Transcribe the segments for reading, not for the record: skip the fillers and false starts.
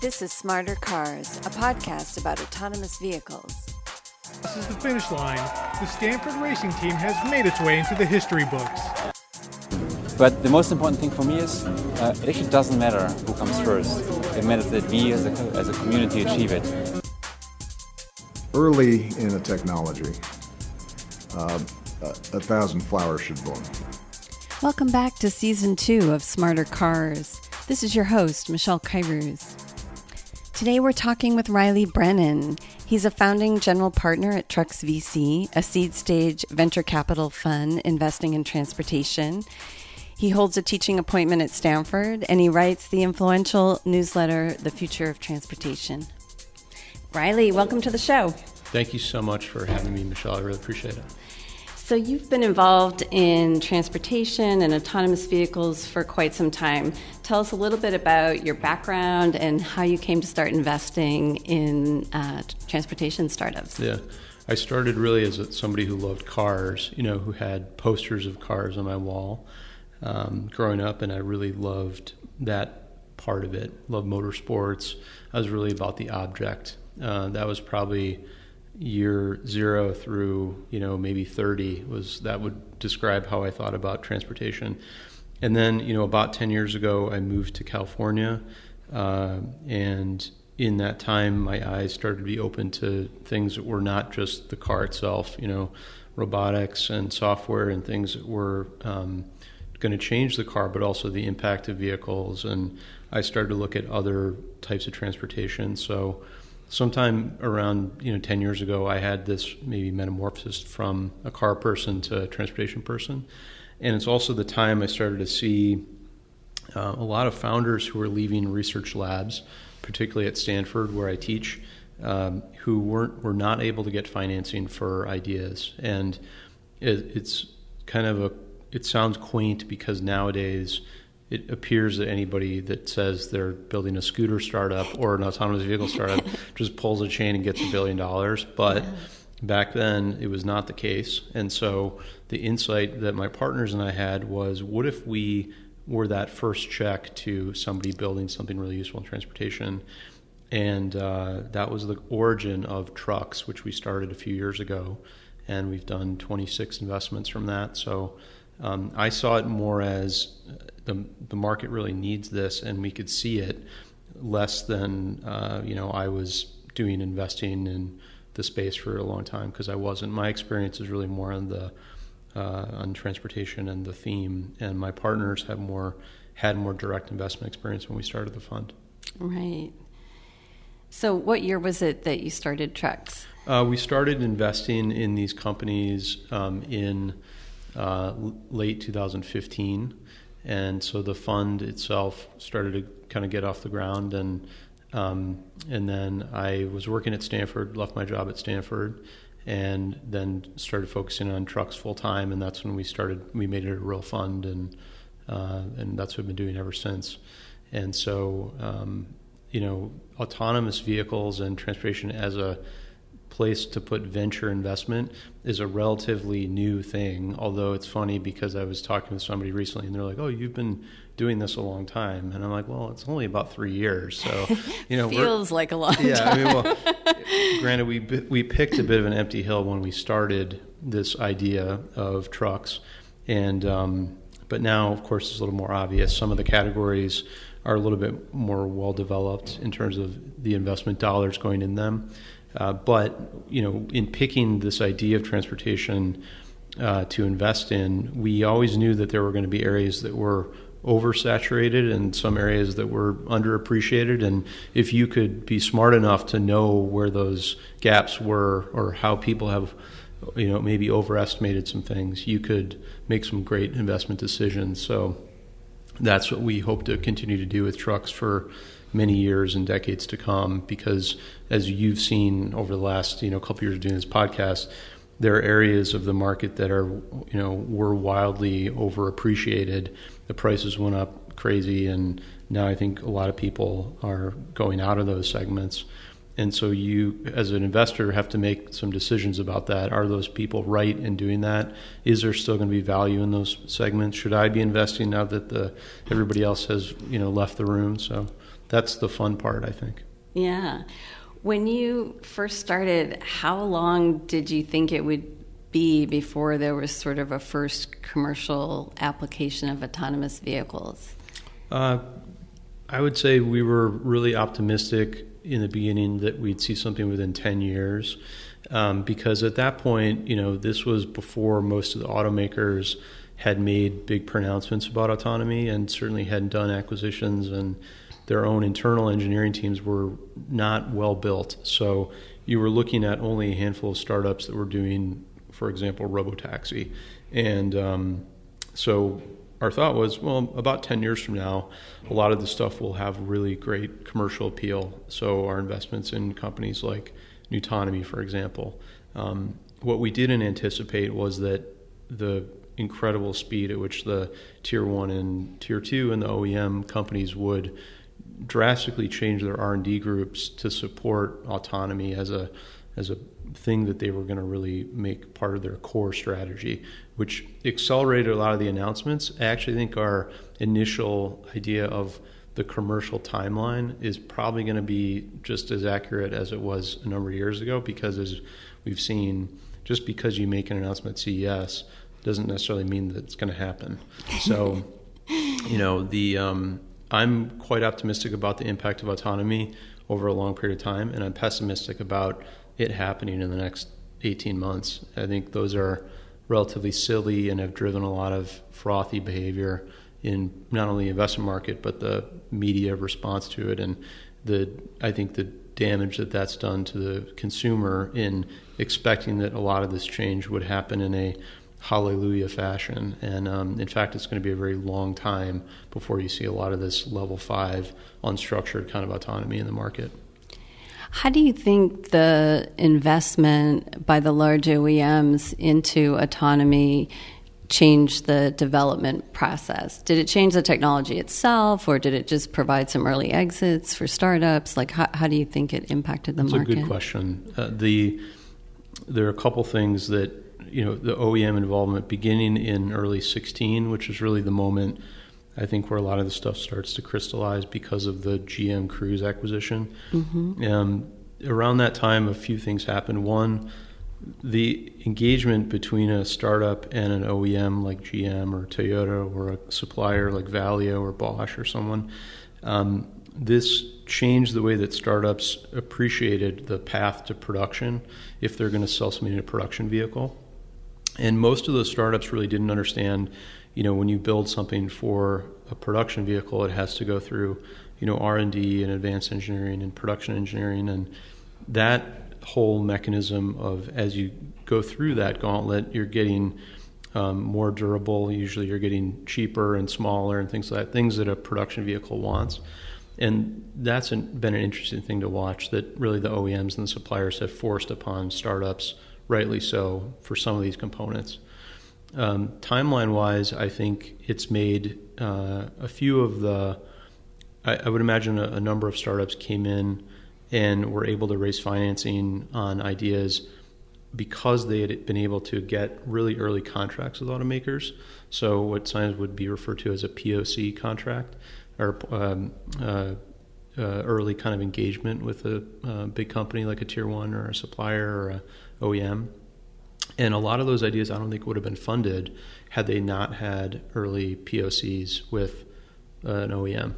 This is Smarter Cars, a podcast about autonomous vehicles. This is the finish line. The Stanford Racing Team has made its way into the history books. But the most important thing for me is it actually doesn't matter who comes first. It matters that we as a community achieve it. Early in a technology, a thousand flowers should bloom. Welcome back to Season 2 of Smarter Cars. This is your host, Michelle Kyrouz. Today we're talking with Riley Brennan. He's a founding general partner at Trucks VC, a seed-stage venture capital fund investing in transportation. He holds a teaching appointment at Stanford, and he writes the influential newsletter, The Future of Transportation. Riley, welcome to the show. Thank you so much for having me, Michelle. I really appreciate it. So you've been involved in transportation and autonomous vehicles for quite some time. Tell us a little bit about your background and how you came to start investing in transportation startups. Yeah, I started really as somebody who loved cars, who had posters of cars on my wall growing up, and I really loved that part of it. Loved motorsports. I was really about the object. That was probably year 0 through, maybe 30 that would describe how I thought about transportation. And then, about 10 years ago, I moved to California. And in that time, my eyes started to be open to things that were not just the car itself, robotics and software and things that were going to change the car, but also the impact of vehicles. And I started to look at other types of transportation. So sometime around 10 years ago, I had this maybe metamorphosis from a car person to a transportation person. And it's also the time I started to see a lot of founders who were leaving research labs, particularly at Stanford where I teach, who were not able to get financing for ideas. And it's kind of it sounds quaint because nowadays it appears that anybody that says they're building a scooter startup or an autonomous vehicle startup just pulls a chain and gets $1 billion. But back then, it was not the case. And so the insight that my partners and I had was, what if we were that first check to somebody building something really useful in transportation? And that was the origin of Trucks, which we started a few years ago. And we've done 26 investments from that. So I saw it more as the market really needs this, and we could see it less than I was doing investing in the space for a long time, because I wasn't. My experience is really more on the on transportation and the theme, and my partners had more direct investment experience when we started the fund. Right. So what year was it that you started Trucks? We started investing in these companies in late 2015. And so the fund itself started to kind of get off the ground. And then I was working at Stanford, left my job at Stanford, and then started focusing on Trucks full time. And that's when we made it a real fund. And that's what I've been doing ever since. And so, autonomous vehicles and transportation as a place to put venture investment is a relatively new thing, although it's funny because I was talking with somebody recently and they're like, oh, you've been doing this a long time. And I'm like, well, it's only about 3 years. So, feels like a long time. Yeah, granted, we picked a bit of an empty hill when we started this idea of Trucks. And, but now, of course, it's a little more obvious. Some of the categories are a little bit more well-developed in terms of the investment dollars going in them. But in picking this idea of transportation to invest in, we always knew that there were going to be areas that were oversaturated and some areas that were underappreciated. And if you could be smart enough to know where those gaps were or how people have, maybe overestimated some things, you could make some great investment decisions. So that's what we hope to continue to do with Trucks for many years and decades to come, because as you've seen over the last couple years of doing this podcast, there are areas of the market that are were wildly overappreciated. The prices went up crazy, and now I think a lot of people are going out of those segments. And so you, as an investor, have to make some decisions about that. Are those people right in doing that? Is there still going to be value in those segments? Should I be investing now that everybody else has, left the room? So that's the fun part, I think. Yeah. When you first started, how long did you think it would be before there was sort of a first commercial application of autonomous vehicles? I would say we were really optimistic in the beginning that we'd see something within 10 years because at that point, this was before most of the automakers had made big pronouncements about autonomy and certainly hadn't done acquisitions, and their own internal engineering teams were not well built. So you were looking at only a handful of startups that were doing, for example, robotaxi. And so our thought was, well, about 10 years from now, a lot of the stuff will have really great commercial appeal. So our investments in companies like Newtonomy, for example. What we didn't anticipate was that the incredible speed at which the Tier 1 and Tier 2 and the OEM companies would drastically change their R&D groups to support autonomy as a thing that they were going to really make part of their core strategy, which accelerated a lot of the announcements. I actually think our initial idea of the commercial timeline is probably going to be just as accurate as it was a number of years ago, because as we've seen, just because you make an announcement at CES doesn't necessarily mean that it's going to happen. So, I'm quite optimistic about the impact of autonomy over a long period of time, and I'm pessimistic about it happening in the next 18 months. I think those are relatively silly and have driven a lot of frothy behavior in not only the investment market, but the media response to it. And I think the damage that's done to the consumer in expecting that a lot of this change would happen in a hallelujah fashion. And in fact, it's going to be a very long time before you see a lot of this level 5 unstructured kind of autonomy in the market. How do you think the investment by the large OEMs into autonomy changed the development process? Did it change the technology itself, or did it just provide some early exits for startups? Like, how do you think it impacted the market? That's a good question. There are a couple things that, the OEM involvement beginning in early 2016, which is really the moment, I think, where a lot of the stuff starts to crystallize because of the GM Cruise acquisition. Mm-hmm. Around that time, a few things happened. One, the engagement between a startup and an OEM like GM or Toyota or a supplier like Valeo or Bosch or someone, this changed the way that startups appreciated the path to production if they're going to sell something in a production vehicle. And most of those startups really didn't understand, when you build something for a production vehicle, it has to go through, R&D and advanced engineering and production engineering. And that whole mechanism of, as you go through that gauntlet, you're getting more durable. Usually you're getting cheaper and smaller and things like that, things that a production vehicle wants. And that's been an interesting thing to watch, that really the OEMs and the suppliers have forced upon startups, rightly so, for some of these components. Timeline-wise, I think it's made a few of the... I would imagine a number of startups came in and were able to raise financing on ideas because they had been able to get really early contracts with automakers. So what science would be referred to as a POC contract, or early kind of engagement with a big company like a Tier 1 or a supplier or a OEM. And a lot of those ideas I don't think would have been funded had they not had early POCs with an OEM.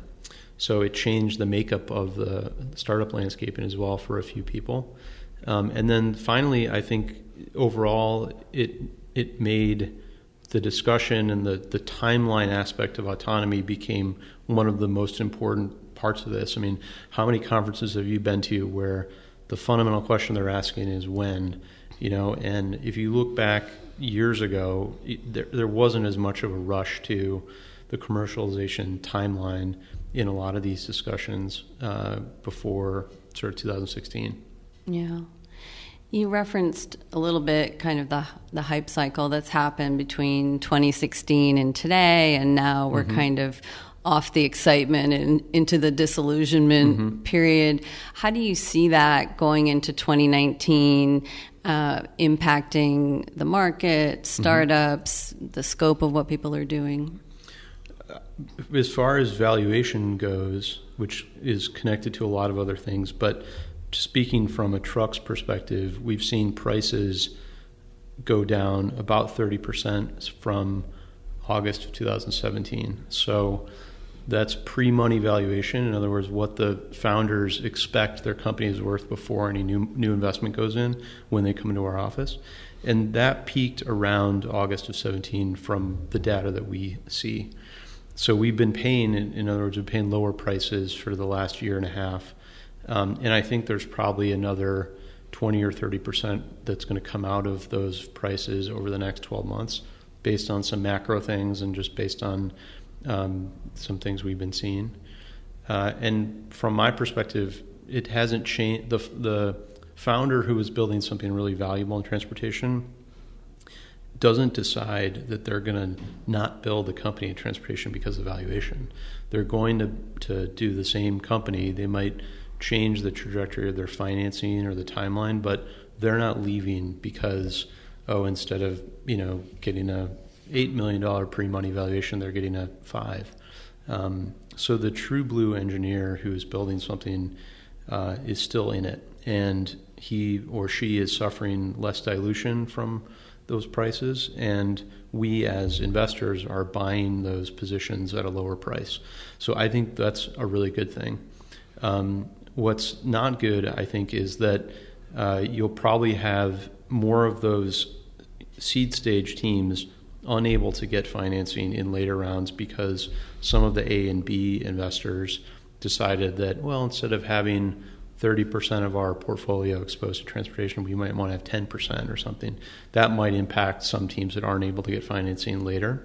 So it changed the makeup of the startup landscaping as well for a few people. And then finally, I think overall it made the discussion and the timeline aspect of autonomy became one of the most important parts of this. I mean, how many conferences have you been to where the fundamental question they're asking is when? And if you look back years ago, there wasn't as much of a rush to the commercialization timeline in a lot of these discussions before sort of 2016. Yeah. You referenced a little bit kind of the hype cycle that's happened between 2016 and today, and now we're kind of off the excitement and into the disillusionment period. How do you see that going into 2019 impacting the market, startups, the scope of what people are doing? As far as valuation goes, which is connected to a lot of other things, but speaking from a truck's perspective, we've seen prices go down about 30% from August of 2017. So that's pre-money valuation. In other words, what the founders expect their company is worth before any new investment goes in when they come into our office. And that peaked around August of 17 from the data that we see. So we've been paying, in other words, we've been paying lower prices for the last year and a half. And I think there's probably another 20 or 30% that's going to come out of those prices over the next 12 months based on some macro things and just based on some things we've been seeing. And from my perspective, it hasn't changed. The founder who is building something really valuable in transportation doesn't decide that they're going to not build a company in transportation because of valuation. They're going to do the same company. They might change the trajectory of their financing or the timeline, but they're not leaving because, oh, instead of, you know, getting a $8 million pre-money valuation, they're getting a $5 million. So the true blue engineer who is building something is still in it, and he or she is suffering less dilution from those prices, and we as investors are buying those positions at a lower price. So I think that's a really good thing. What's not good, I think, is that you'll probably have more of those seed stage teams unable to get financing in later rounds because some of the A and B investors decided that, well, instead of having 30% of our portfolio exposed to transportation, we might want to have 10% or something. That might impact some teams that aren't able to get financing later.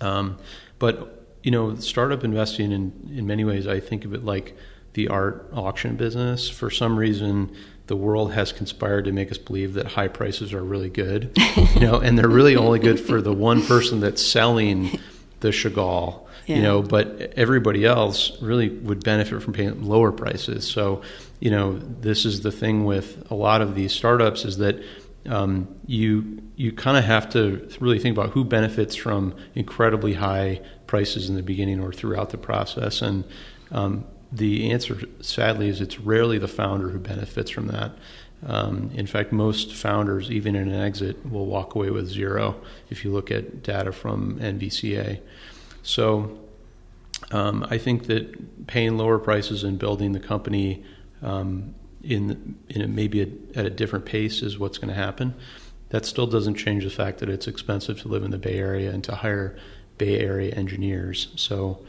But, you know, startup investing in many ways, I think of it like the art auction business. For some reason, the world has conspired to make us believe that high prices are really good, you know, and they're really only good for the one person that's selling the Chagall, you know, but everybody else really would benefit from paying lower prices. So, you know, this is the thing with a lot of these startups is that you kind of have to really think about who benefits from incredibly high prices in the beginning or throughout the process. And, the answer, sadly, is it's rarely the founder who benefits from that. In fact, most founders, even in an exit, will walk away with zero if you look at data from NVCA. So I think that paying lower prices and building the company at a different pace is what's going to happen. That still doesn't change the fact that it's expensive to live in the Bay Area and to hire Bay Area engineers. So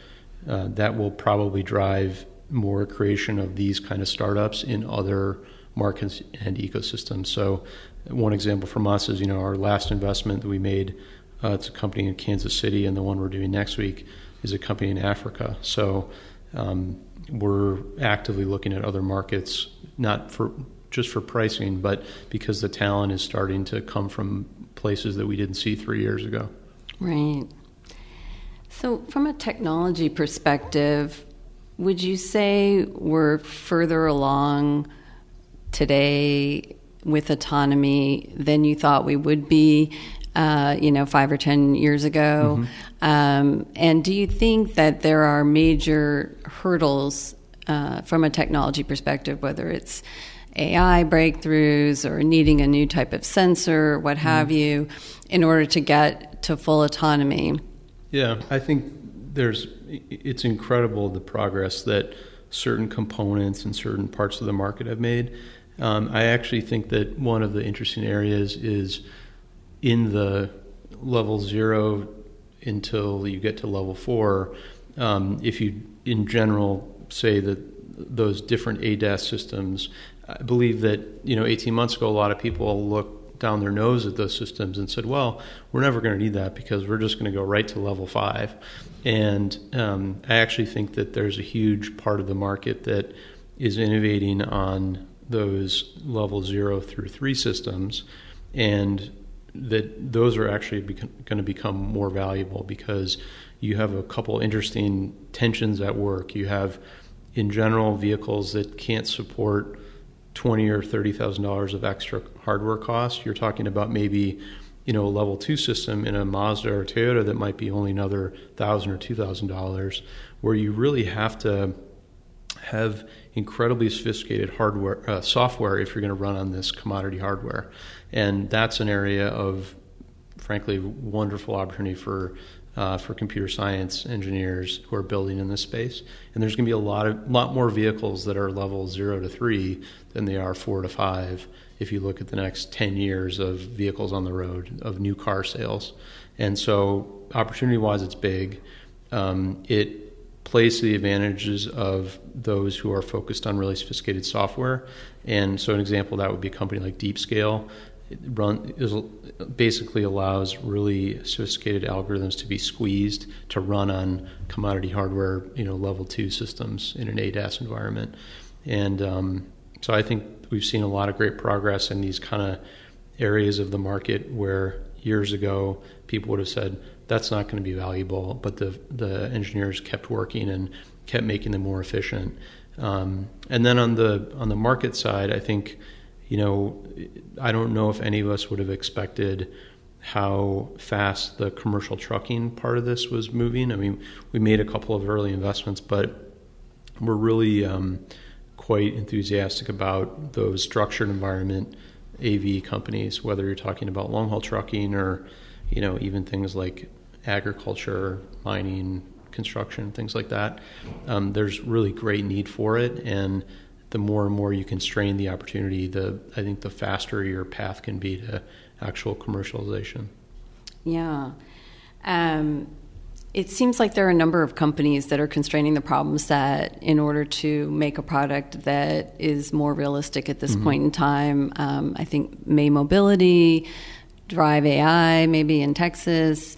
that will probably drive more creation of these kind of startups in other markets and ecosystems. So one example from us is, you know, our last investment that we made, it's a company in Kansas City, and the one we're doing next week is a company in Africa. So we're actively looking at other markets, not for just for pricing, but because the talent is starting to come from places that we didn't see 3 years ago. Right. So from a technology perspective, would you say we're further along today with autonomy than you thought we would be, 5 or 10 years ago? And do you think that there are major hurdles from a technology perspective, whether it's AI breakthroughs or needing a new type of sensor, what have you, in order to get to full autonomy? Yeah, I think it's incredible the progress that certain components and certain parts of the market have made. I actually think that one of the interesting areas is in the level 0 until you get to level 4. If you, in general, say that those different ADAS systems, I believe that, you know, 18 months ago, a lot of people looked down their nose at those systems and said, well, we're never going to need that because we're just going to go right to level 5. And I actually think that there's a huge part of the market that is innovating on those level 0 through 3 systems, and that those are actually going to become more valuable because you have a couple interesting tensions at work. You have, in general, vehicles that can't support $20,000 or $30,000 of extra hardware costs. You're talking about maybe, you know, a level 2 system in a Mazda or Toyota that might be only another $1,000 or $2,000, where you really have to have incredibly sophisticated hardware, software if you're going to run on this commodity hardware. And that's an area of, frankly, wonderful opportunity for computer science engineers who are building in this space. And there's going to be a lot more vehicles that are level 0 to 3 than they are 4 to 5 if you look at the next 10 years of vehicles on the road, of new car sales. And so opportunity-wise, it's big. It plays to the advantages of those who are focused on really sophisticated software. And so an example of that would be a company like DeepScale. Basically allows really sophisticated algorithms to be squeezed to run on commodity hardware, you know, level 2 systems in an ADAS environment. And so I think we've seen a lot of great progress in these kind of areas of the market where years ago people would have said, that's not going to be valuable, but the engineers kept working and kept making them more efficient. And then on the market side, I think, you know, I don't know if any of us would have expected how fast the commercial trucking part of this was moving. I mean, we made a couple of early investments, but we're really quite enthusiastic about those structured environment AV companies, whether you're talking about long-haul trucking or, you know, even things like agriculture, mining, construction, things like that. There's really great need for it, and the more and more you constrain the opportunity, I think the faster your path can be to actual commercialization. Yeah. It seems like there are a number of companies that are constraining the problem set in order to make a product that is more realistic at this point in time. I think May Mobility, Drive AI, maybe in Texas,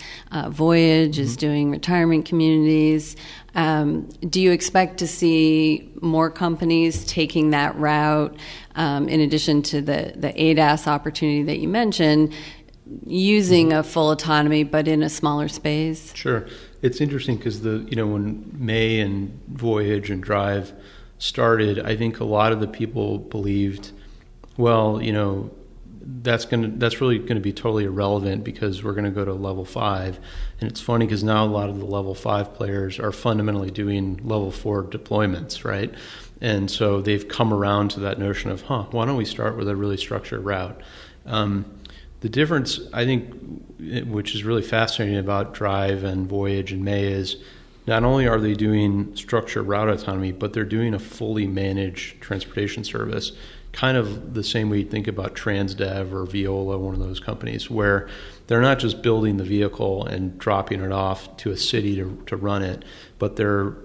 Voyage is doing retirement communities. Do you expect to see more companies taking that route, in addition to the ADAS opportunity that you mentioned, using a full autonomy but in a smaller space? Sure. It's interesting because when May and Voyage and Drive started, I think a lot of the people believed, well, you know, that's really going to be totally irrelevant because we're going to go to level 5. And it's funny because now a lot of the level 5 players are fundamentally doing level 4 deployments, right? And so they've come around to that notion of, why don't we start with a really structured route? The difference, I think, which is really fascinating about Drive and Voyage and May is not only are they doing structured route autonomy, but they're doing a fully managed transportation service, kind of the same way you think about Transdev or Viola, one of those companies, where they're not just building the vehicle and dropping it off to a city to run it, but they're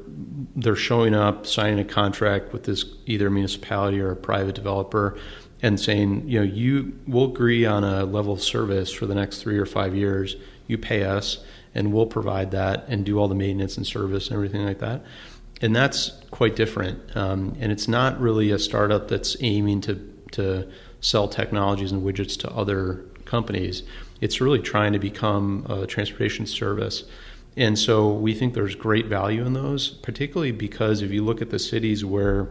showing up, signing a contract with this either municipality or a private developer and saying, you know, we'll agree on a level of service for the next 3 or 5 years, you pay us, and we'll provide that and do all the maintenance and service and everything like that. And that's quite different. And it's not really a startup that's aiming to sell technologies and widgets to other companies. It's really trying to become a transportation service. And so we think there's great value in those, particularly because if you look at the cities where,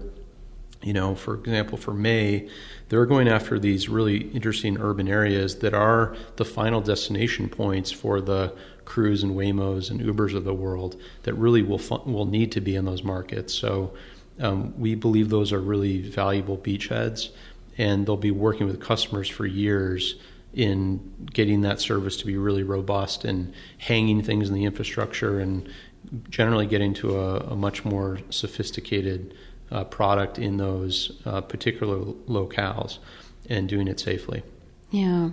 you know, for example, for May, they're going after these really interesting urban areas that are the final destination points for the Cruise and Waymos and Ubers of the world that really will need to be in those markets. So we believe those are really valuable beachheads, and they'll be working with customers for years in getting that service to be really robust and hanging things in the infrastructure and generally getting to a much more sophisticated product in those particular locales and doing it safely. Yeah.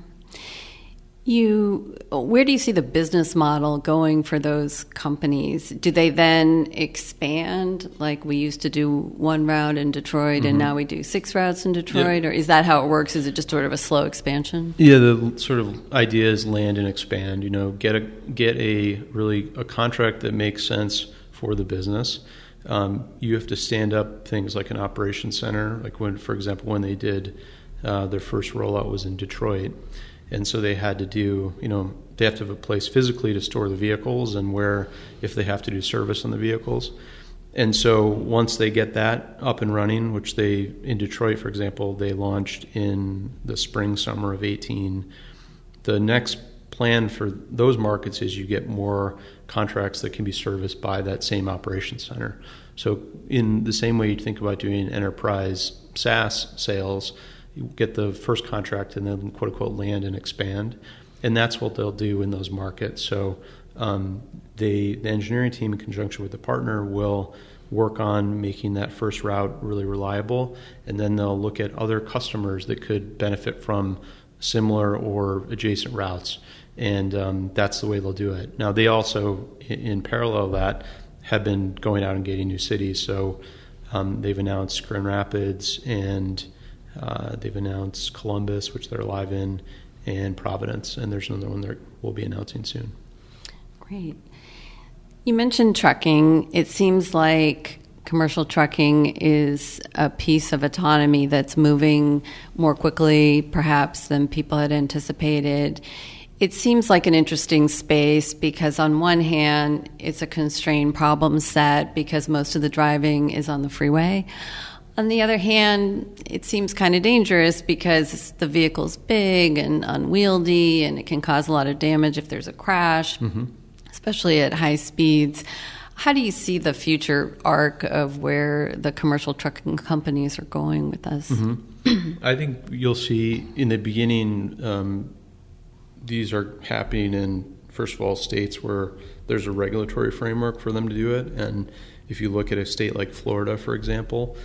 Where do you see the business model going for those companies? Do they then expand, like we used to do 1 route in Detroit and now we do 6 routes in Detroit? Yep. Or is that how it works? Is it just sort of a slow expansion? Yeah, the sort of idea is land and expand. You know, get a really a contract that makes sense for the business. You have to stand up things like an operations center, like when, for example, when they did their first rollout was in Detroit. And so they had to do, they have to have a place physically to store the vehicles and where, if they have to do service on the vehicles. And so once they get that up and running, which they, in Detroit, for example, they launched in the spring, summer of 18, the next plan for those markets is you get more contracts that can be serviced by that same operations center. So in the same way you think about doing enterprise SaaS sales, you get the first contract and then, quote unquote, land and expand. And that's what they'll do in those markets. So the engineering team, in conjunction with the partner, will work on making that first route really reliable, and then they'll look at other customers that could benefit from similar or adjacent routes, and that's the way they'll do it. Now, they also, in parallel that, have been going out and getting new cities. So they've announced Grand Rapids, and they've announced Columbus, which they're live in, and Providence, and there's another one that we'll be announcing soon. Great. You mentioned trucking. It seems like commercial trucking is a piece of autonomy that's moving more quickly, perhaps, than people had anticipated. It seems like an interesting space because, on one hand, it's a constrained problem set because most of the driving is on the freeway. On the other hand, it seems kind of dangerous because the vehicle's big and unwieldy, and it can cause a lot of damage if there's a crash, especially at high speeds. How do you see the future arc of where the commercial trucking companies are going with us? I think you'll see in the beginning, these are happening in, first of all, states where there's a regulatory framework for them to do it. And if you look at a state like Florida, for example,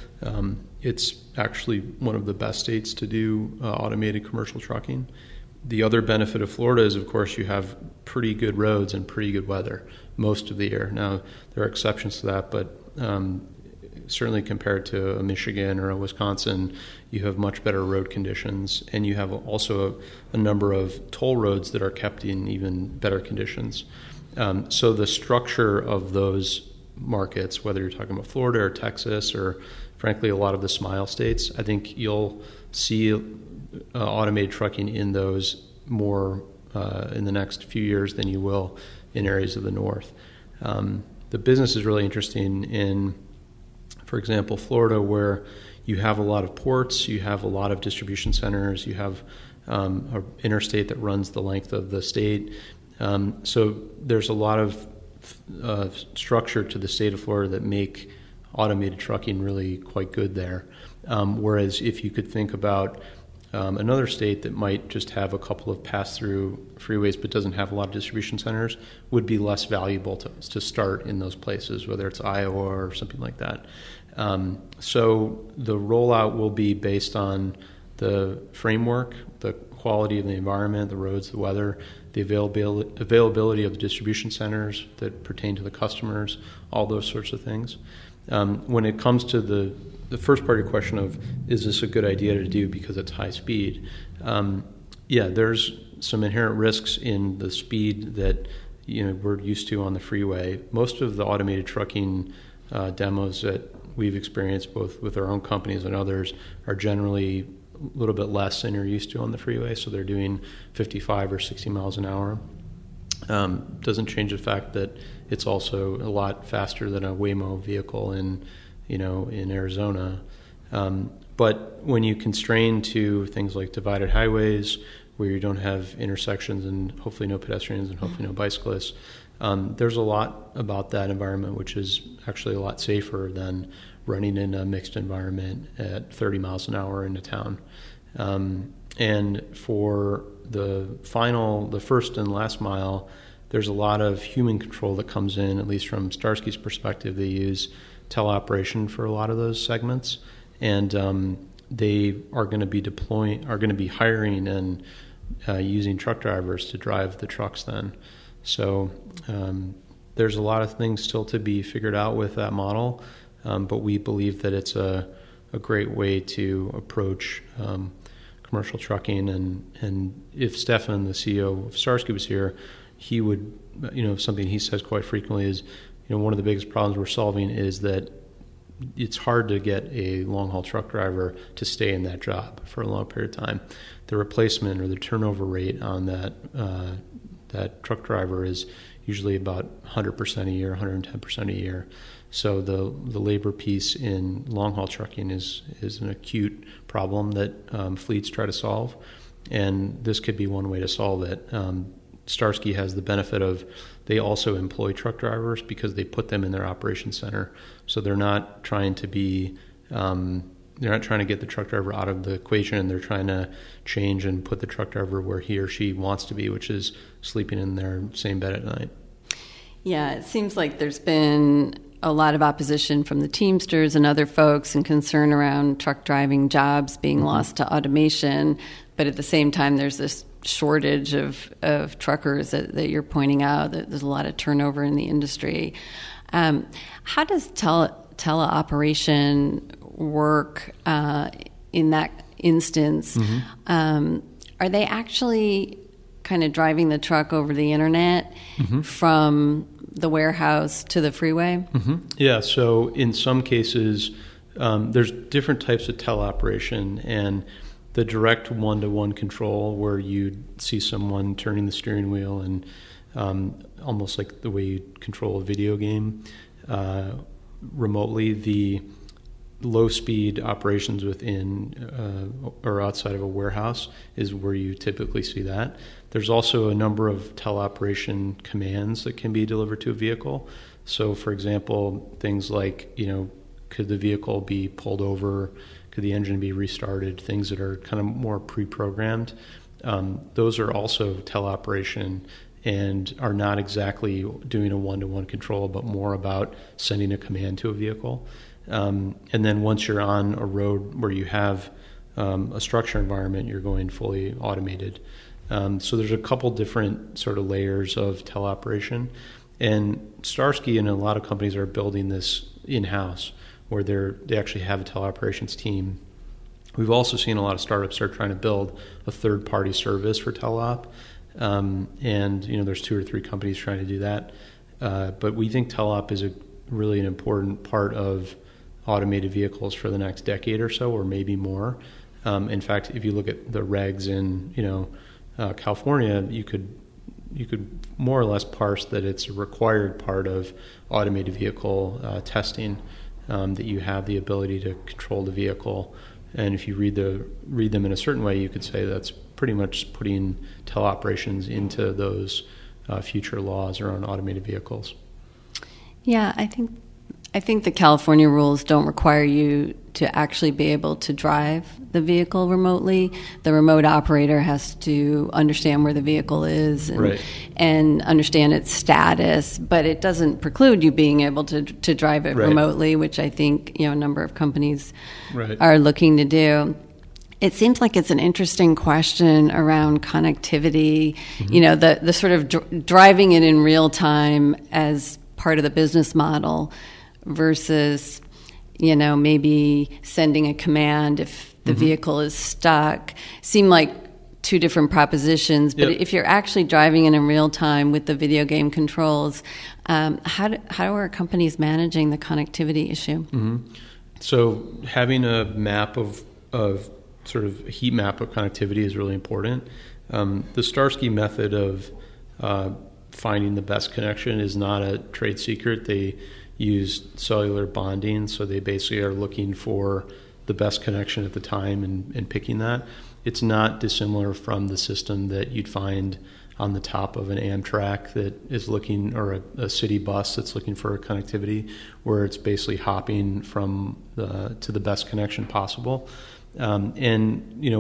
it's actually one of the best states to do automated commercial trucking. The other benefit of Florida is, of course, you have pretty good roads and pretty good weather most of the year. Now, there are exceptions to that, but certainly compared to a Michigan or a Wisconsin, you have much better road conditions, and you have also a number of toll roads that are kept in even better conditions. So the structure of those markets, whether you're talking about Florida or Texas or, frankly, a lot of the Smile states, I think you'll see automated trucking in those more in the next few years than you will in areas of the north. The business is really interesting in, for example, Florida, where you have a lot of ports, you have a lot of distribution centers, you have an interstate that runs the length of the state. So there's a lot of structure to the state of Florida that make automated trucking really quite good there. Whereas if you could think about another state that might just have a couple of pass-through freeways but doesn't have a lot of distribution centers, would be less valuable to start in those places, whether it's Iowa or something like that. So the rollout will be based on the framework, the quality of the environment, the roads, the weather, the availability of the distribution centers that pertain to the customers, all those sorts of things. When it comes to the first part of your question of, is this a good idea to do because it's high speed? Yeah, there's some inherent risks in the speed that we're used to on the freeway. Most of the automated trucking demos that we've experienced, both with our own companies and others, are generally a little bit less than you're used to on the freeway, so they're doing 55 or 60 miles an hour. Doesn't change the fact that it's also a lot faster than a Waymo vehicle in Arizona. But when you constrain to things like divided highways, where you don't have intersections and hopefully no pedestrians and hopefully no bicyclists, there's a lot about that environment which is actually a lot safer than running in a mixed environment at 30 miles an hour into town. And for the first and last mile, there's a lot of human control that comes in, at least from Starsky's perspective. They use teleoperation for a lot of those segments, and they are going to be hiring and using truck drivers to drive the trucks then. So there's a lot of things still to be figured out with that model, but we believe that it's a great way to approach commercial trucking. And if Stefan, the CEO of Starsky, was here, he would, something he says quite frequently is, one of the biggest problems we're solving is that it's hard to get a long-haul truck driver to stay in that job for a long period of time. The replacement or the turnover rate on that that truck driver is usually about 100% a year, 110% a year. So the labor piece in long-haul trucking is an acute problem that fleets try to solve, and this could be one way to solve it. Starsky has the benefit of they also employ truck drivers because they put them in their operations center. So they're not trying to be they're not trying to get the truck driver out of the equation, and they're trying to change and put the truck driver where he or she wants to be, which is sleeping in their same bed at night. Yeah, it seems like there's been a lot of opposition from the Teamsters and other folks and concern around truck driving jobs being mm-hmm. lost to automation. But at the same time, there's this shortage of truckers that you're pointing out, that there's a lot of turnover in the industry. How does teleoperation work in that instance? Mm-hmm. Are they actually kind of driving the truck over the internet mm-hmm. from the warehouse to the freeway? Mm-hmm. Yeah, so in some cases, there's different types of teleoperation, and the direct one-to-one control where you see someone turning the steering wheel and almost like the way you control a video game remotely. The low-speed operations within or outside of a warehouse is where you typically see that. There's also a number of teleoperation commands that can be delivered to a vehicle. So, for example, things like, could the vehicle be pulled over? Could the engine be restarted? Things that are kind of more pre-programmed. Those are also teleoperation and are not exactly doing a one-to-one control, but more about sending a command to a vehicle. And then once you're on a road where you have a structure environment, you're going fully automated. So there's a couple different sort of layers of teleoperation. And Starsky and a lot of companies are building this in-house, where they actually have a teleoperations team. We've also seen a lot of startups are trying to build a third-party service for teleop, and there's 2 or 3 companies trying to do that. But we think teleop is really an important part of automated vehicles for the next decade or so, or maybe more. In fact, if you look at the regs in California, you could more or less parse that it's a required part of automated vehicle testing. That you have the ability to control the vehicle, and if you read them in a certain way, you could say that's pretty much putting teleoperations into those future laws around automated vehicles. Yeah, I think the California rules don't require you to actually be able to drive the vehicle remotely. The remote operator has to understand where the vehicle is and understand its status, but it doesn't preclude you being able to drive it remotely, which I think a number of companies are looking to do. It seems like it's an interesting question around connectivity, mm-hmm. The sort of driving it in real time as part of the business model versus maybe sending a command if the mm-hmm. vehicle is stuck, seem like two different propositions. But if you're actually driving in real time with the video game controls, how are companies managing the connectivity issue? Mm-hmm. So having a map of sort of a heat map of connectivity is really important. The Starsky method of finding the best connection is not a trade secret. They use cellular bonding, so they basically are looking for the best connection at the time and picking that. It's not dissimilar from the system that you'd find on the top of an Amtrak that is looking, or a city bus that's looking for a connectivity, where it's basically hopping from to the best connection possible. And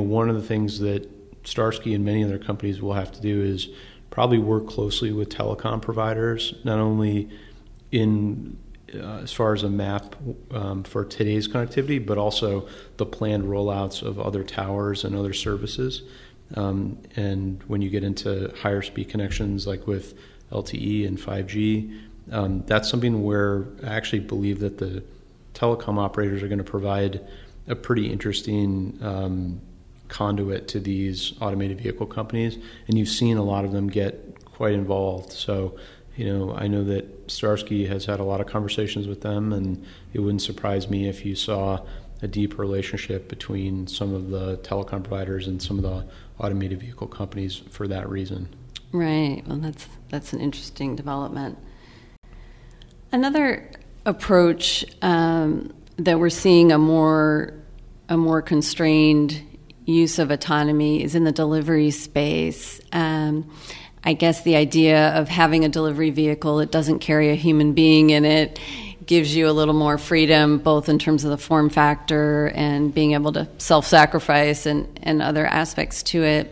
one of the things that Starsky and many other companies will have to do is probably work closely with telecom providers, not only in as far as a map for today's connectivity, but also the planned rollouts of other towers and other services. And when you get into higher speed connections, like with LTE and 5G, that's something where I actually believe that the telecom operators are going to provide a pretty interesting conduit to these automated vehicle companies. And you've seen a lot of them get quite involved. So you know, I know that Starsky has had a lot of conversations with them, and it wouldn't surprise me if you saw a deep relationship between some of the telecom providers and some of the automated vehicle companies for that reason. Right. Well, that's an interesting development. Another approach that we're seeing a more constrained use of autonomy is in the delivery space. I guess the idea of having a delivery vehicle that doesn't carry a human being in it gives you a little more freedom, both in terms of the form factor and being able to self-sacrifice and other aspects to it.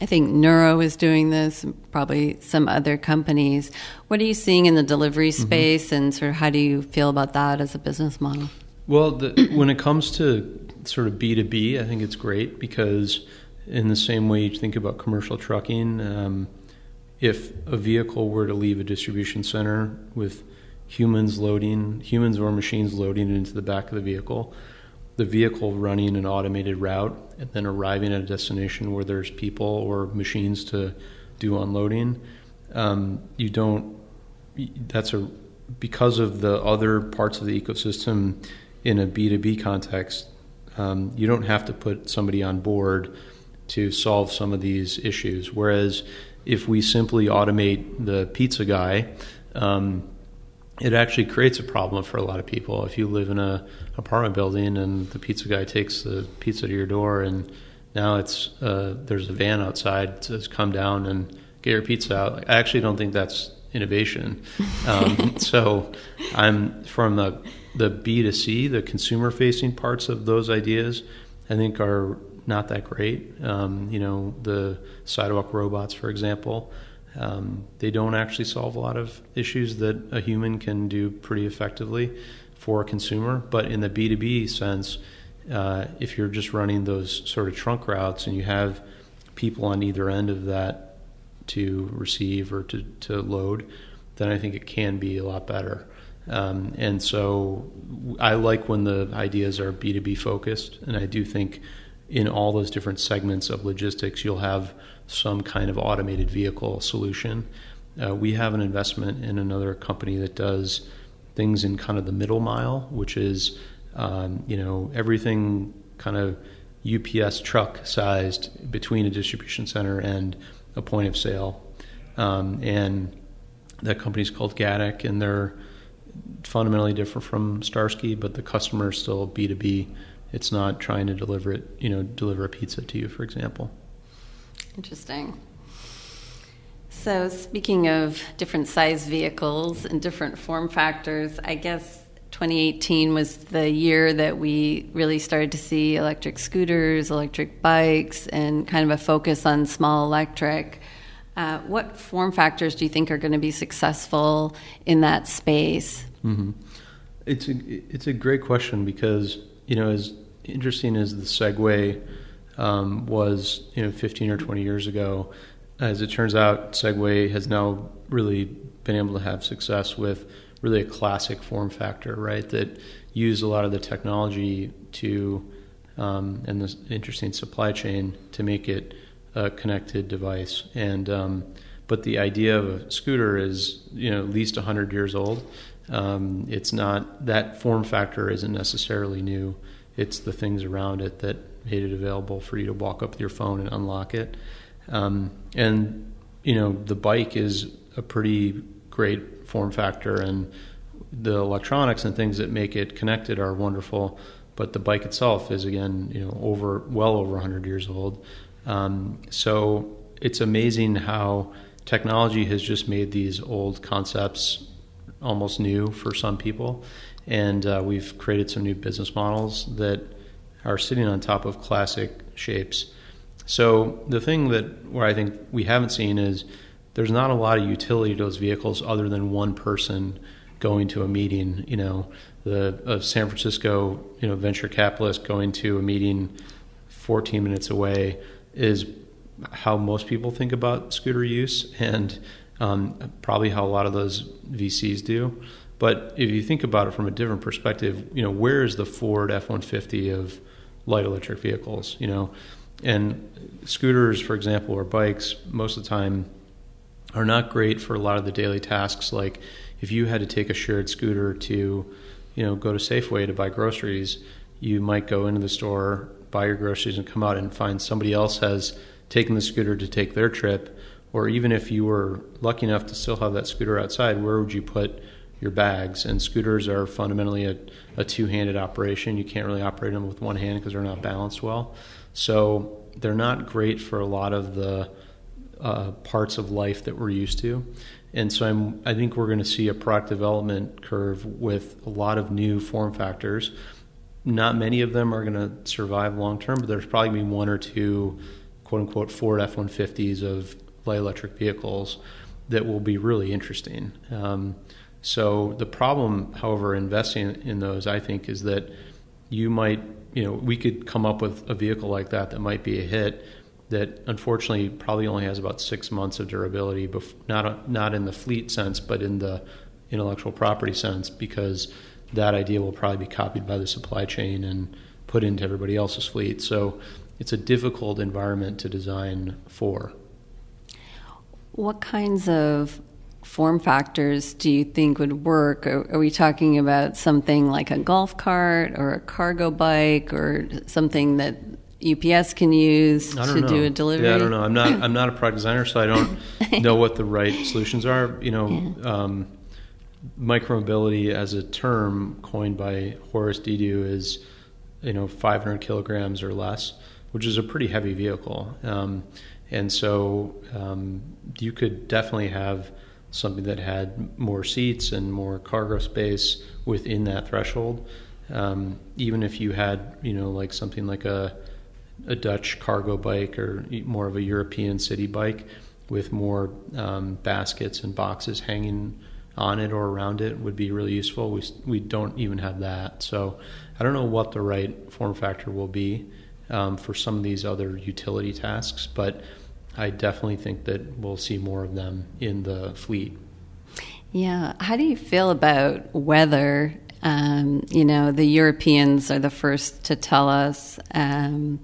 I think Neuro is doing this, probably some other companies. What are you seeing in the delivery space, and sort of how do you feel about that as a business model? Well, when it comes to sort of B2B, I think it's great, because in the same way you think about commercial trucking, if a vehicle were to leave a distribution center with humans or machines loading into the back of the vehicle running an automated route and then arriving at a destination where there's people or machines to do unloading, because of the other parts of the ecosystem in a B2B context, you don't have to put somebody on board to solve some of these issues. Whereas if we simply automate the pizza guy, it actually creates a problem for a lot of people. If you live in an apartment building and the pizza guy takes the pizza to your door, and now there's a van outside that says, "Come down and get your pizza out." I actually don't think that's innovation. So I'm from the B2C, the consumer-facing parts of those ideas, I think are not that great. The sidewalk robots, for example, they don't actually solve a lot of issues that a human can do pretty effectively for a consumer. But in the B2B sense, if you're just running those sort of trunk routes and you have people on either end of that to receive or to load, then I think it can be a lot better. And so I like when the ideas are B2B focused, and I do think in all those different segments of logistics, you'll have some kind of automated vehicle solution. We have an investment in another company that does things in kind of the middle mile, which is, everything kind of UPS truck sized between a distribution center and a point of sale. And that company's called Gatik, and they're fundamentally different from Starsky, but the customer is still B2B. It's not trying to deliver a pizza to you, for example. Interesting. So speaking of different size vehicles and different form factors, I guess 2018 was the year that we really started to see electric scooters, electric bikes, and kind of a focus on small electric. What form factors do you think are going to be successful in that space? It's a great question, because, as interesting as the Segway was 15 or 20 years ago, as it turns out, Segway has now really been able to have success with really a classic form factor, right, that used a lot of the technology to and this interesting supply chain to make it a connected device. And but the idea of a scooter is at least 100 years old. It's not that form factor isn't necessarily new. It's the things around it that made it available for you to walk up with your phone and unlock it. The bike is a pretty great form factor, and the electronics and things that make it connected are wonderful, but the bike itself is, again, well over 100 years old. So it's amazing how technology has just made these old concepts almost new for some people, and we've created some new business models that are sitting on top of classic shapes. So the thing where I think we haven't seen is there's not a lot of utility to those vehicles other than one person going to a meeting. The San Francisco venture capitalist going to a meeting 14 minutes away is how most people think about scooter use, and probably how a lot of those VCs do. But if you think about it from a different perspective, where is the Ford F-150 of light electric vehicles? And scooters, for example, or bikes, most of the time are not great for a lot of the daily tasks. Like if you had to take a shared scooter to, you know, go to Safeway to buy groceries, you might go into the store, buy your groceries, and come out and find somebody else has taken the scooter to take their trip. Or even if you were lucky enough to still have that scooter outside, where would you put your bags? And scooters are fundamentally a two-handed operation. You can't really operate them with one hand because they're not balanced well. So they're not great for a lot of the parts of life that we're used to. And so I think we're going to see a product development curve with a lot of new form factors. Not many of them are going to survive long term, but there's probably going to be one or two quote-unquote Ford F-150s of light electric vehicles that will be really interesting. So the problem, however, investing in those, I think, is that we could come up with a vehicle like that that might be a hit that unfortunately probably only has about 6 months of durability, not in the fleet sense, but in the intellectual property sense, because that idea will probably be copied by the supply chain and put into everybody else's fleet. So it's a difficult environment to design for. What kinds of form factors do you think would work? Are we talking about something like a golf cart or a cargo bike or something that UPS can use to do a delivery? Yeah, I don't know. I'm not a product designer, so I don't know what the right solutions are. Micromobility as a term coined by Horace Dediu is, 500 kilograms or less, which is a pretty heavy vehicle. And so you could definitely have something that had more seats and more cargo space within that threshold. Even if you had, like something like a Dutch cargo bike or more of a European city bike with more baskets and boxes hanging on it or around it would be really useful. We don't even have that. So I don't know what the right form factor will be for some of these other utility tasks, but I definitely think that we'll see more of them in the fleet. Yeah. How do you feel about weather? The Europeans are the first to tell us that,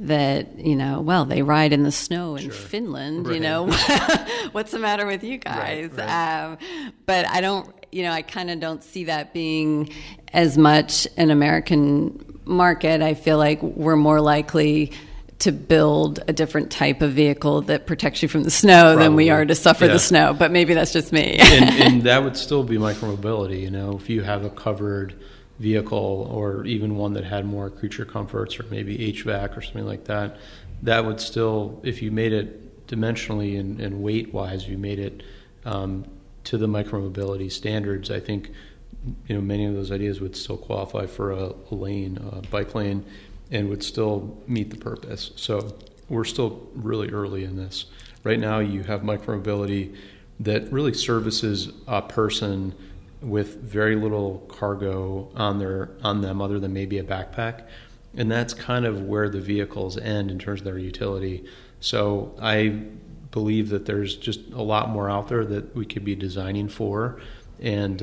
they ride in the snow in Finland, right. What's the matter with you guys? Right. But I don't, I kind of don't see that being as much an American market. I feel like we're more likely to build a different type of vehicle that protects you from the snow than we are to suffer the snow. But maybe that's just me. and that would still be micromobility. If you have a covered vehicle or even one that had more creature comforts or maybe HVAC or something like that, that would still, if you made it dimensionally and weight-wise, you made it to the micromobility standards, I think, many of those ideas would still qualify for a bike lane, and would still meet the purpose. So we're still really early in this. Right now you have micromobility that really services a person with very little cargo on them other than maybe a backpack. And that's kind of where the vehicles end in terms of their utility. So I believe that there's just a lot more out there that we could be designing for. And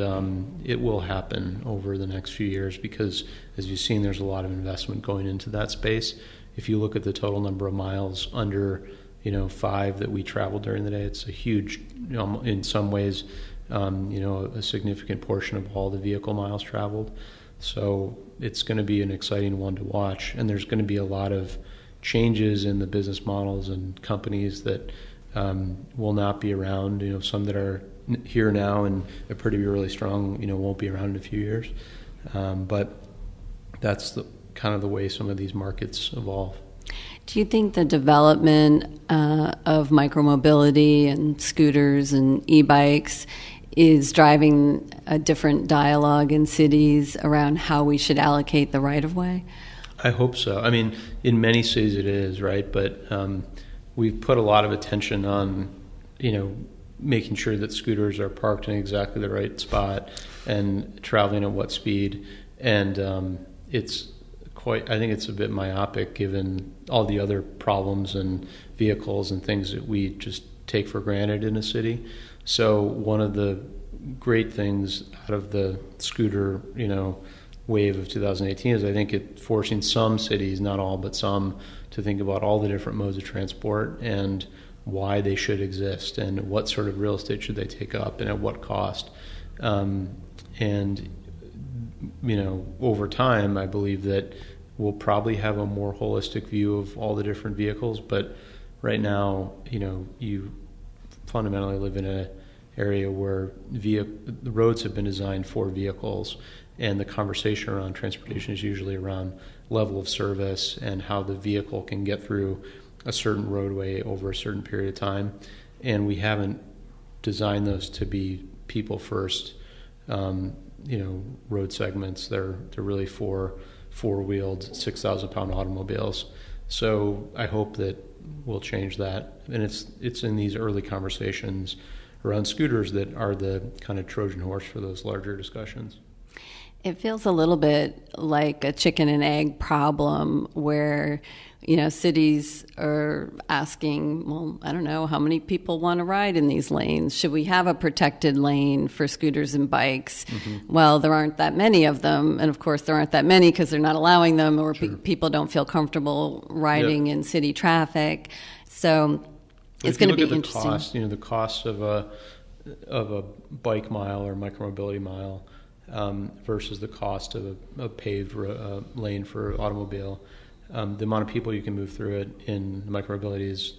it will happen over the next few years because, as you've seen, there's a lot of investment going into that space. If you look at the total number of miles under, 5 that we travel during the day, it's a huge, in some ways, a significant portion of all the vehicle miles traveled. So it's going to be an exciting one to watch. And there's going to be a lot of changes in the business models and companies that will not be around, some that are here now and are pretty really strong, won't be around in a few years. But that's kind of the way some of these markets evolve. Do you think the development of micromobility and scooters and e-bikes is driving a different dialogue in cities around how we should allocate the right-of-way? I hope so. I mean, in many cities it is, right? But we've put a lot of attention on, making sure that scooters are parked in exactly the right spot and traveling at what speed. And I think it's a bit myopic given all the other problems and vehicles and things that we just take for granted in a city. So one of the great things out of the scooter, wave of 2018 is I think it's forcing some cities, not all, but some, to think about all the different modes of transport and why they should exist and what sort of real estate should they take up and at what cost. And, you know, over time, I believe that we'll probably have a more holistic view of all the different vehicles. But right now, you know, you fundamentally live in an area where the roads have been designed for vehicles, and the conversation around transportation is usually around level of service and how the vehicle can get through a certain roadway over a certain period of time. And we haven't designed those to be people first, you know, road segments. They're really for four-wheeled 6,000-pound automobiles. So I hope that we'll change that. And it's in these early conversations around scooters that are the kind of Trojan horse for those larger discussions. It feels a little bit like a chicken and egg problem where, you know, cities are asking, well, I don't know, how many people want to ride in these lanes? Should we have a protected lane for scooters and bikes? Mm-hmm. Well, there aren't that many of them. And, of course, there aren't that many because they're not allowing them, or sure, people don't feel comfortable riding in city traffic. So but it's going to be interesting. Cost, you know, the cost of a bike mile or micromobility mile versus the cost of a paved lane for automobile, the amount of people you can move through it in micromobility is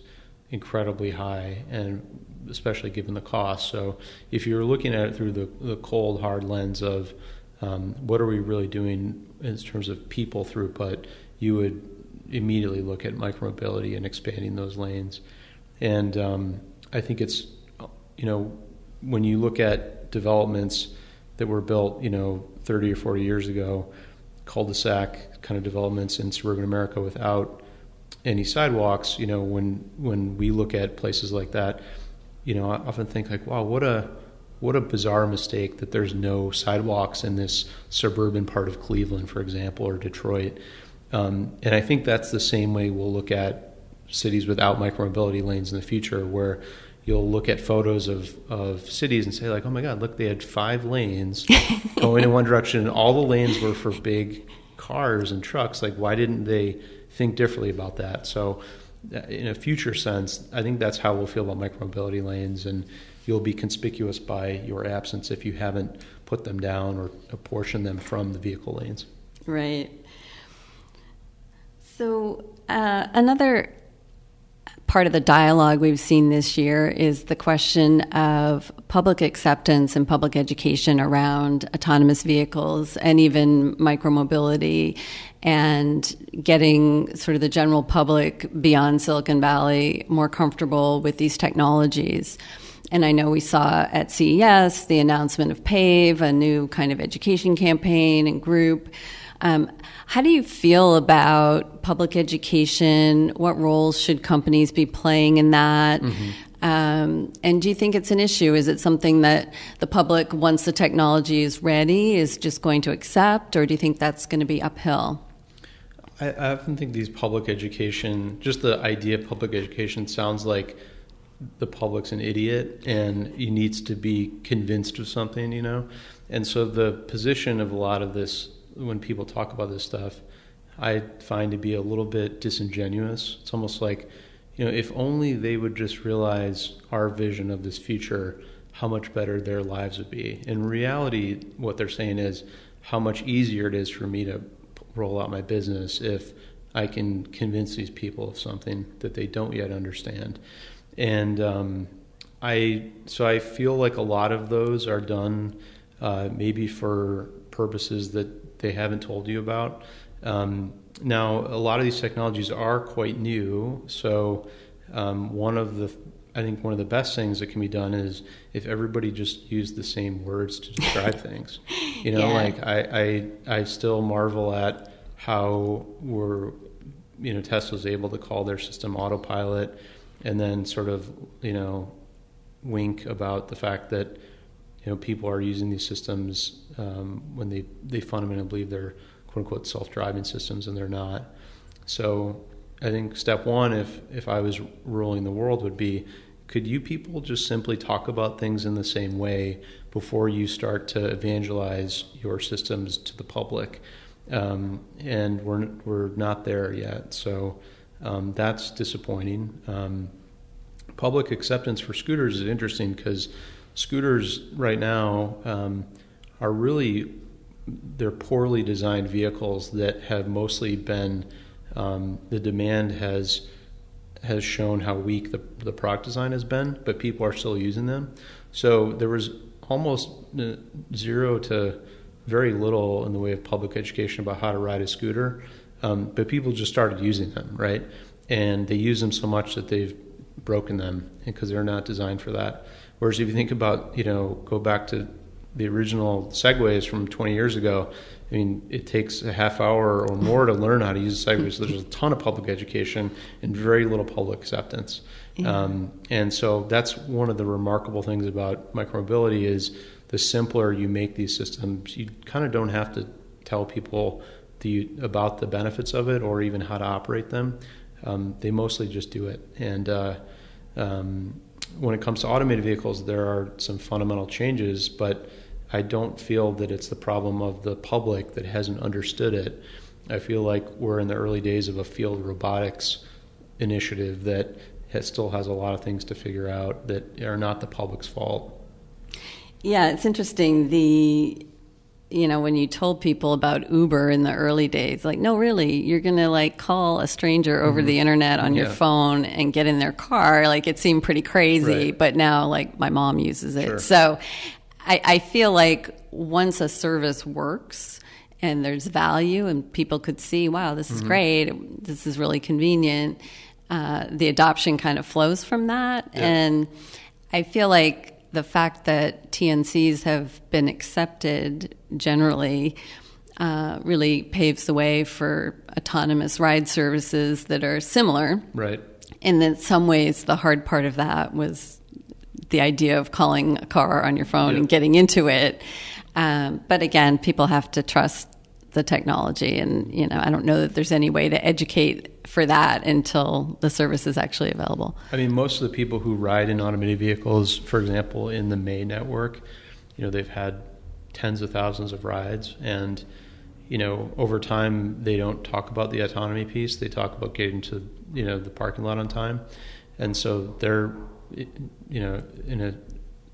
incredibly high, and especially given the cost. So if you're looking at it through the cold, hard lens of what are we really doing in terms of people throughput, you would immediately look at micromobility and expanding those lanes. And I think it's, you know, when you look at developments that were built, you know, 30 or 40 years ago, cul-de-sac kind of developments in suburban America without any sidewalks, you know, when we look at places like that, you know, I often think like, wow, what a bizarre mistake that there's no sidewalks in this suburban part of Cleveland, for example, or Detroit. And I think that's the same way we'll look at cities without micromobility lanes in the future, where you'll look at photos of cities and say like, oh my God, look, they had 5 lanes going in one direction, and all the lanes were for big cars and trucks. Like, why didn't they think differently about that? So in a future sense, I think that's how we'll feel about micromobility lanes, and you'll be conspicuous by your absence if you haven't put them down or apportioned them from the vehicle lanes. Right. So another part of the dialogue we've seen this year is the question of public acceptance and public education around autonomous vehicles and even micromobility, and getting sort of the general public beyond Silicon Valley more comfortable with these technologies. And I know we saw at CES the announcement of PAVE, a new kind of education campaign and group. How do you feel about public education? What roles should companies be playing in that? Mm-hmm. And do you think it's an issue? Is it something that the public, once the technology is ready, is just going to accept, or do you think that's going to be uphill? I often think these public education, just the idea of public education, sounds like the public's an idiot and he needs to be convinced of something, you know? And so the position of a lot of this, when people talk about this stuff, I find to be a little bit disingenuous. It's almost like, you know, if only they would just realize our vision of this future, how much better their lives would be. In reality, what they're saying is how much easier it is for me to roll out my business if I can convince these people of something that they don't yet understand. And I feel like a lot of those are done maybe for purposes that they haven't told you about. Now, a lot of these technologies are quite new, so one of the best things that can be done is if everybody just used the same words to describe things. You know, yeah. Like I still marvel at how Tesla's able to call their system autopilot, and then sort of, you know, wink about the fact that, you know, people are using these systems when they fundamentally believe they're quote-unquote self-driving systems, and they're not. So I think step one, if I was ruling the world, would be, could you people just simply talk about things in the same way before you start to evangelize your systems to the public? And we're not there yet. So that's disappointing. public acceptance for scooters is interesting because scooters right now are really, they're poorly designed vehicles that have mostly been, the demand has shown how weak the product design has been, but people are still using them. So there was almost zero to very little in the way of public education about how to ride a scooter, but people just started using them, right? And they use them so much that they've broken them because they're not designed for that. Whereas if you think about, you know, go back to the original Segways from 20 years ago, I mean, it takes a half hour or more to learn how to use a Segway. So there's a ton of public education and very little public acceptance. Yeah. And so that's one of the remarkable things about micromobility is the simpler you make these systems, you kind of don't have to tell people about the benefits of it or even how to operate them. They mostly just do it. And when it comes to automated vehicles, there are some fundamental changes, but I don't feel that it's the problem of the public that hasn't understood it. I feel like we're in the early days of a field robotics initiative that still has a lot of things to figure out that are not the public's fault. Yeah, it's interesting. You know, when you told people about Uber in the early days, like, no, really, you're going to, like, call a stranger over the internet on your phone and get in their car. Like, it seemed pretty crazy, but now, like, my mom uses it. Sure. So I feel like once a service works and there's value and people could see, wow, this is great, this is really convenient, the adoption kind of flows from that. Yeah. And I feel like the fact that TNCs have been accepted generally really paves the way for autonomous ride services that are similar. Right. And in some ways, the hard part of that was the idea of calling a car on your phone and getting into it. But again, people have to trust the technology. And, you know, I don't know that there's any way to educate for that until the service is actually available. I mean, most of the people who ride in automated vehicles, for example, in the May network, you know, they've had tens of thousands of rides. And, you know, over time, they don't talk about the autonomy piece. They talk about getting to, you know, the parking lot on time. And so they're, you know,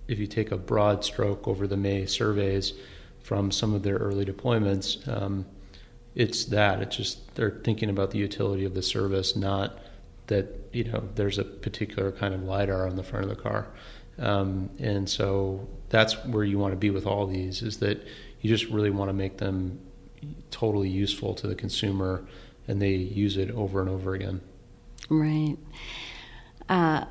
if you take a broad stroke over the May surveys, from some of their early deployments, it's just they're thinking about the utility of the service, not that, you know, there's a particular kind of LiDAR on the front of the car. And so that's where you want to be with all these, is that you just really want to make them totally useful to the consumer and they use it over and over again. Right.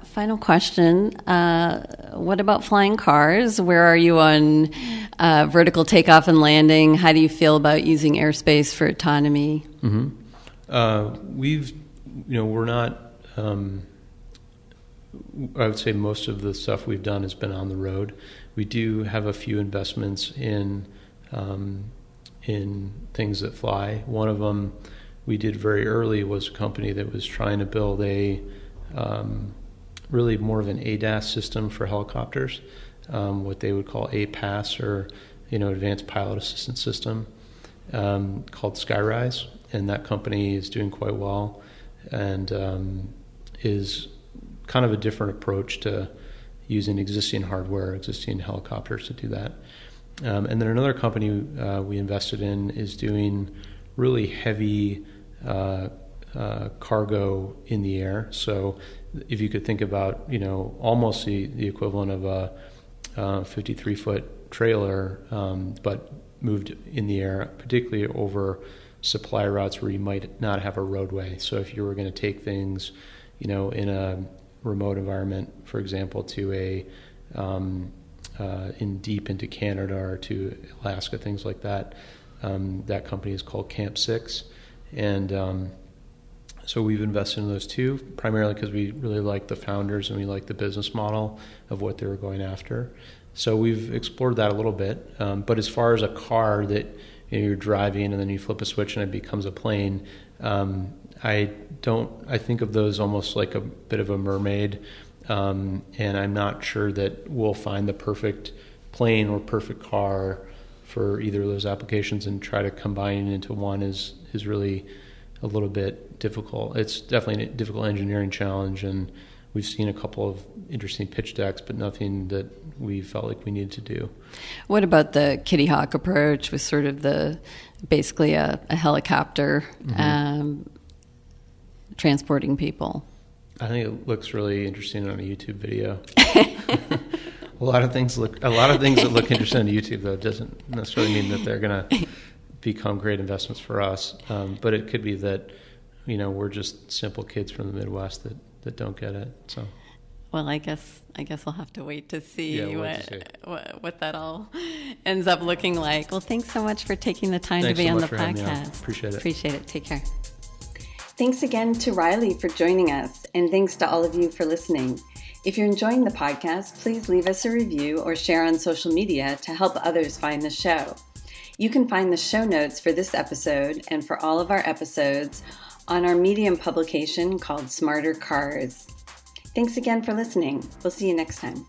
Final question. What about flying cars? Where are you on vertical takeoff and landing? How do you feel about using airspace for autonomy? Mm-hmm. We're not, I would say most of the stuff we've done has been on the road. We do have a few investments in things that fly. One of them we did very early was a company that was trying to build a really more of an ADAS system for helicopters, what they would call APAS, or, you know, Advanced Pilot Assistance System, called Skyrise. And that company is doing quite well and is kind of a different approach to using existing hardware, existing helicopters to do that. And then another company we invested in is doing really heavy cargo in the air. So if you could think about, you know, almost the equivalent of a 53-foot trailer, but moved in the air, particularly over supply routes where you might not have a roadway. So if you were going to take things, you know, in a remote environment, for example, to a in deep into Canada or to Alaska, things like that, that company is called Camp Six. And so we've invested in those two, primarily because we really like the founders and we like the business model of what they were going after. So we've explored that a little bit. But as far as a car that, you know, you're driving and then you flip a switch and it becomes a plane, I think of those almost like a bit of a mermaid. And I'm not sure that we'll find the perfect plane or perfect car for either of those applications, and try to combine it into one is really a little bit difficult. It's definitely a difficult engineering challenge, and We've seen a couple of interesting pitch decks, but nothing that we felt like we needed to do. What about the Kitty Hawk approach with sort of the basically a helicopter transporting people? I think it looks really interesting on a YouTube video. A lot of things that look interesting on YouTube, though, doesn't necessarily mean that they're going to become great investments for us. But it could be that, you know, we're just simple kids from the Midwest that don't get it. So, well, I guess we'll have to wait to see, what that all ends up looking like. Well, thanks so much for taking the time to be on the podcast. Appreciate it. Take care. Thanks again to Riley for joining us, and thanks to all of you for listening. If you're enjoying the podcast, please leave us a review or share on social media to help others find the show. You can find the show notes for this episode and for all of our episodes on our Medium publication called Smarter Cars. Thanks again for listening. We'll see you next time.